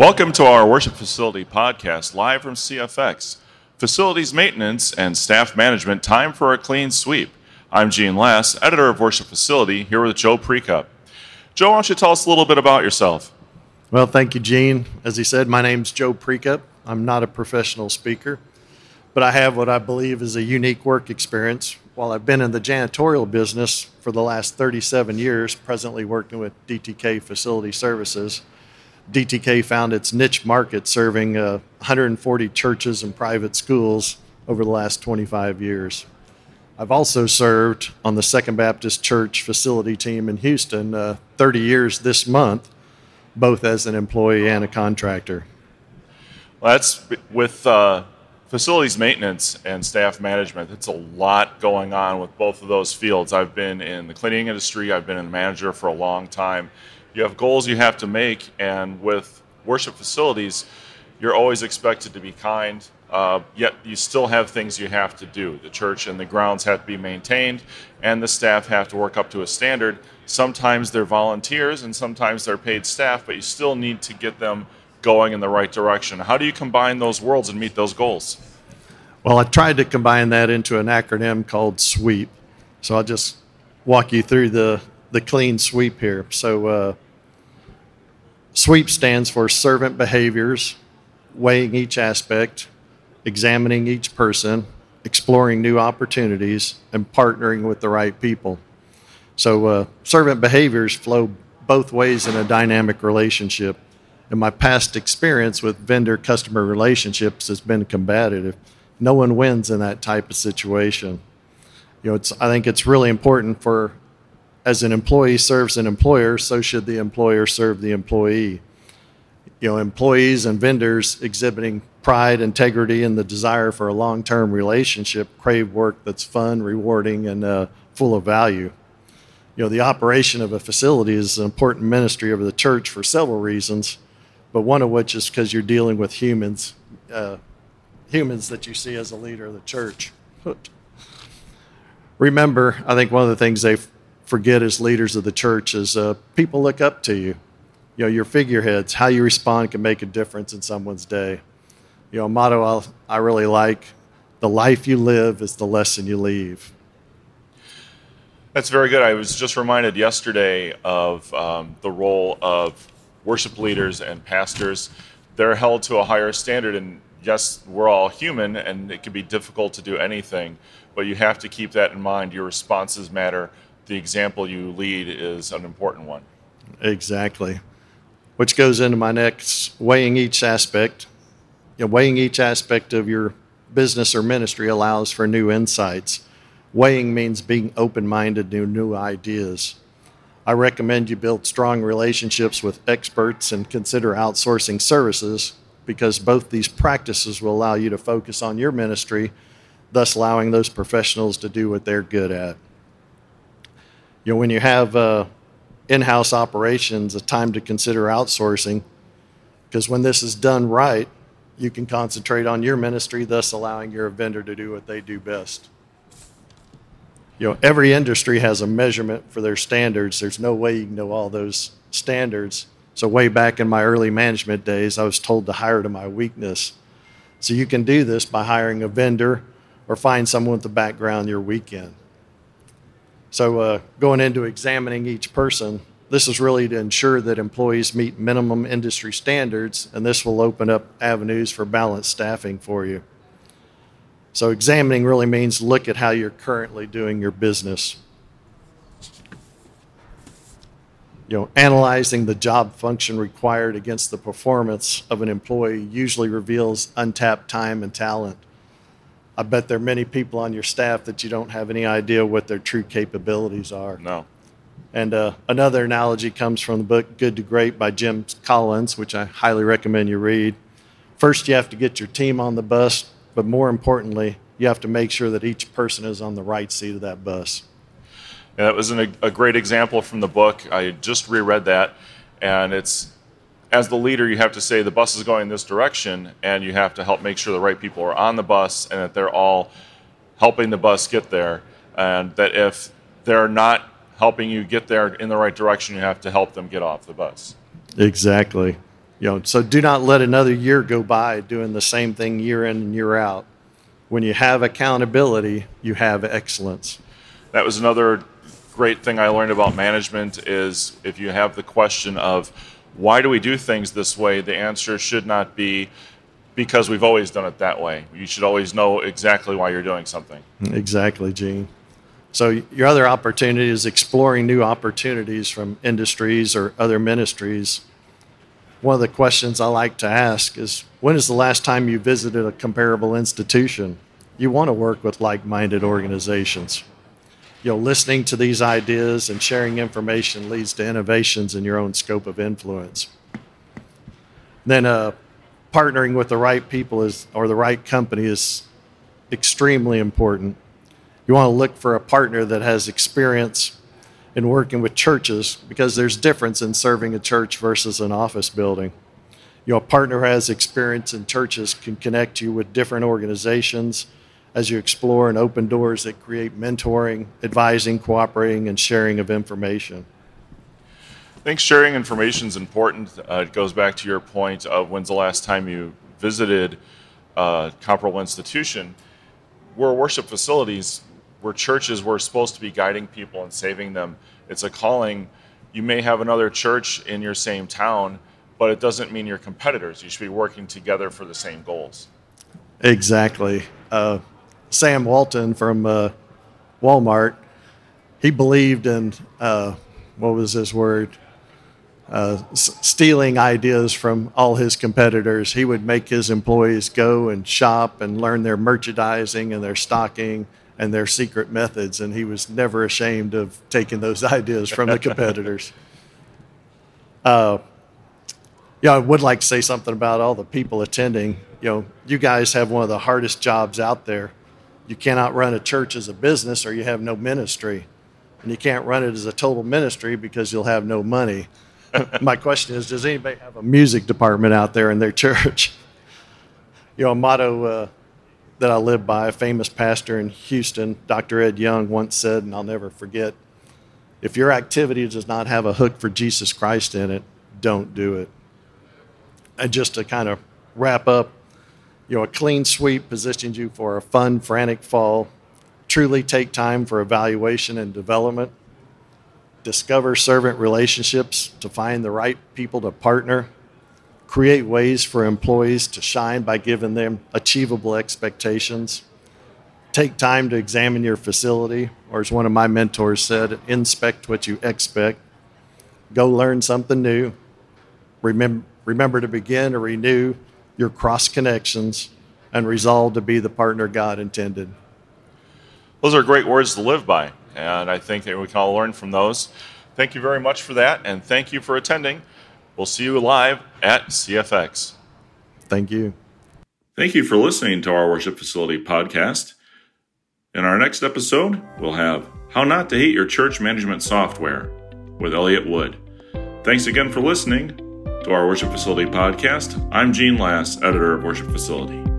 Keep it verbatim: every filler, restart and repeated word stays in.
Welcome to our Worship Facility podcast, live from C F X. Facilities maintenance and staff management, time for a clean sweep. I'm Gene Lass, editor of Worship Facility, here with Joe Precup. Joe, why don't you tell us a little bit about yourself? Well, thank you, Gene. As he said, my name's Joe Precup. I'm not a professional speaker, but I have what I believe is a unique work experience. While I've been in the janitorial business for the last thirty-seven years, presently working with D T K Facility Services, D T K found its niche market, serving uh, one hundred forty churches and private schools over the last twenty-five years. I've also served on the Second Baptist Church facility team in Houston uh, thirty years this month, both as an employee and a contractor. Well, that's with uh, facilities maintenance and staff management. It's a lot going on with both of those fields. I've been in the cleaning industry. I've been a manager for a long time. You have goals you have to make, and with worship facilities, you're always expected to be kind, uh, yet you still have things you have to do. The church and the grounds have to be maintained, and the staff have to work up to a standard. Sometimes they're volunteers, and sometimes they're paid staff, but you still need to get them going in the right direction. How do you combine those worlds and meet those goals? Well, I tried to combine that into an acronym called SWEEP, so I'll just walk you through the the clean sweep here. So uh, SWEEP stands for servant behaviors, weighing each aspect, examining each person, exploring new opportunities, and partnering with the right people. So uh, servant behaviors flow both ways in a dynamic relationship. And my past experience with vendor-customer relationships has been combative. No one wins in that type of situation. You know, it's, I think it's really important for as an employee serves an employer, so should the employer serve the employee. You know, employees and vendors exhibiting pride, integrity, and the desire for a long-term relationship crave work that's fun, rewarding, and uh, full of value. You know, the operation of a facility is an important ministry of the church for several reasons, but one of which is because you're dealing with humans, uh, humans that you see as a leader of the church. Remember, I think one of the things they've forget as leaders of the church is uh, people look up to you. You know, your figureheads, how you respond can make a difference in someone's day. You know, a motto I'll, I really like, the life you live is the lesson you leave. That's very good. I was just reminded yesterday of um, the role of worship leaders and pastors. They're held to a higher standard, and yes, we're all human, and it can be difficult to do anything, but you have to keep that in mind. Your responses matter. The example you lead is an important one. Exactly. Which goes into my next, weighing each aspect. You know, weighing each aspect of your business or ministry allows for new insights. Weighing means being open-minded to new ideas. I recommend you build strong relationships with experts and consider outsourcing services, because both these practices will allow you to focus on your ministry, thus allowing those professionals to do what they're good at. You know, when you have uh, in-house operations, it's time to consider outsourcing, because when this is done right, you can concentrate on your ministry, thus allowing your vendor to do what they do best. You know, every industry has a measurement for their standards. There's no way you can know all those standards. So way back in my early management days, I was told to hire to my weakness. So you can do this by hiring a vendor or find someone with a background you're weak in. So uh, going into examining each person, this is really to ensure that employees meet minimum industry standards, and this will open up avenues for balanced staffing for you. So examining really means look at how you're currently doing your business. You know, analyzing the job function required against the performance of an employee usually reveals untapped time and talent. I bet there are many people on your staff that you don't have any idea what their true capabilities are. No. And uh, another analogy comes from the book Good to Great by Jim Collins, which I highly recommend you read. First, you have to get your team on the bus, but more importantly, you have to make sure that each person is on the right seat of that bus. And that was an, a great example from the book. I just reread that, and it's, as the leader, you have to say the bus is going this direction, and you have to help make sure the right people are on the bus and that they're all helping the bus get there, and that if they're not helping you get there in the right direction, you have to help them get off the bus. Exactly. You know, so do not let another year go by doing the same thing year in and year out. When you have accountability, you have excellence. That was another great thing I learned about management is if you have the question of why do we do things this way, the answer should not be because we've always done it that way. You should always know exactly why you're doing something. Exactly, Gene. So your other opportunity is exploring new opportunities from industries or other ministries. One of the questions I like to ask is, when is the last time you visited a comparable institution? You want to work with like-minded organizations. You know, listening to these ideas and sharing information leads to innovations in your own scope of influence. Then uh, partnering with the right people is, or the right company is extremely important. You want to look for a partner that has experience in working with churches, because there's difference in serving a church versus an office building. You know, a partner who has experience in churches can connect you with different organizations as you explore and open doors that create mentoring, advising, cooperating, and sharing of information. I think sharing information is important. Uh, it goes back to your point of when's the last time you visited a comparable institution. We're worship facilities. We're churches. We're supposed to be guiding people and saving them. It's a calling. You may have another church in your same town, but it doesn't mean you're competitors. You should be working together for the same goals. Exactly. Uh, Sam Walton from uh, Walmart, he believed in, uh, what was his word, uh, s- stealing ideas from all his competitors. He would make his employees go and shop and learn their merchandising and their stocking and their secret methods, and he was never ashamed of taking those ideas from the competitors. Uh, yeah, I would like to say something about all the people attending. You know, you guys have one of the hardest jobs out there. You cannot run a church as a business or you have no ministry. And you can't run it as a total ministry because you'll have no money. My question is, does anybody have a music department out there in their church? You know, a motto uh, that I live by, a famous pastor in Houston, Doctor Ed Young, once said, and I'll never forget, if your activity does not have a hook for Jesus Christ in it, don't do it. And just to kind of wrap up, you know, a clean sweep positions you for a fun, frantic fall. Truly take time for evaluation and development. Discover servant relationships to find the right people to partner. Create ways for employees to shine by giving them achievable expectations. Take time to examine your facility, or as one of my mentors said, inspect what you expect. Go learn something new. Remember, remember to begin or renew your cross connections, and resolve to be the partner God intended. Those are great words to live by, and I think that we can all learn from those. Thank you very much for that, and thank you for attending. We'll see you live at C F X. Thank you. Thank you for listening to our Worship Facility podcast. In our next episode, we'll have How Not to Hate Your Church Management Software with Elliot Wood. Thanks again for listening to our Worship Facility podcast. I'm Gene Lass, editor of Worship Facility.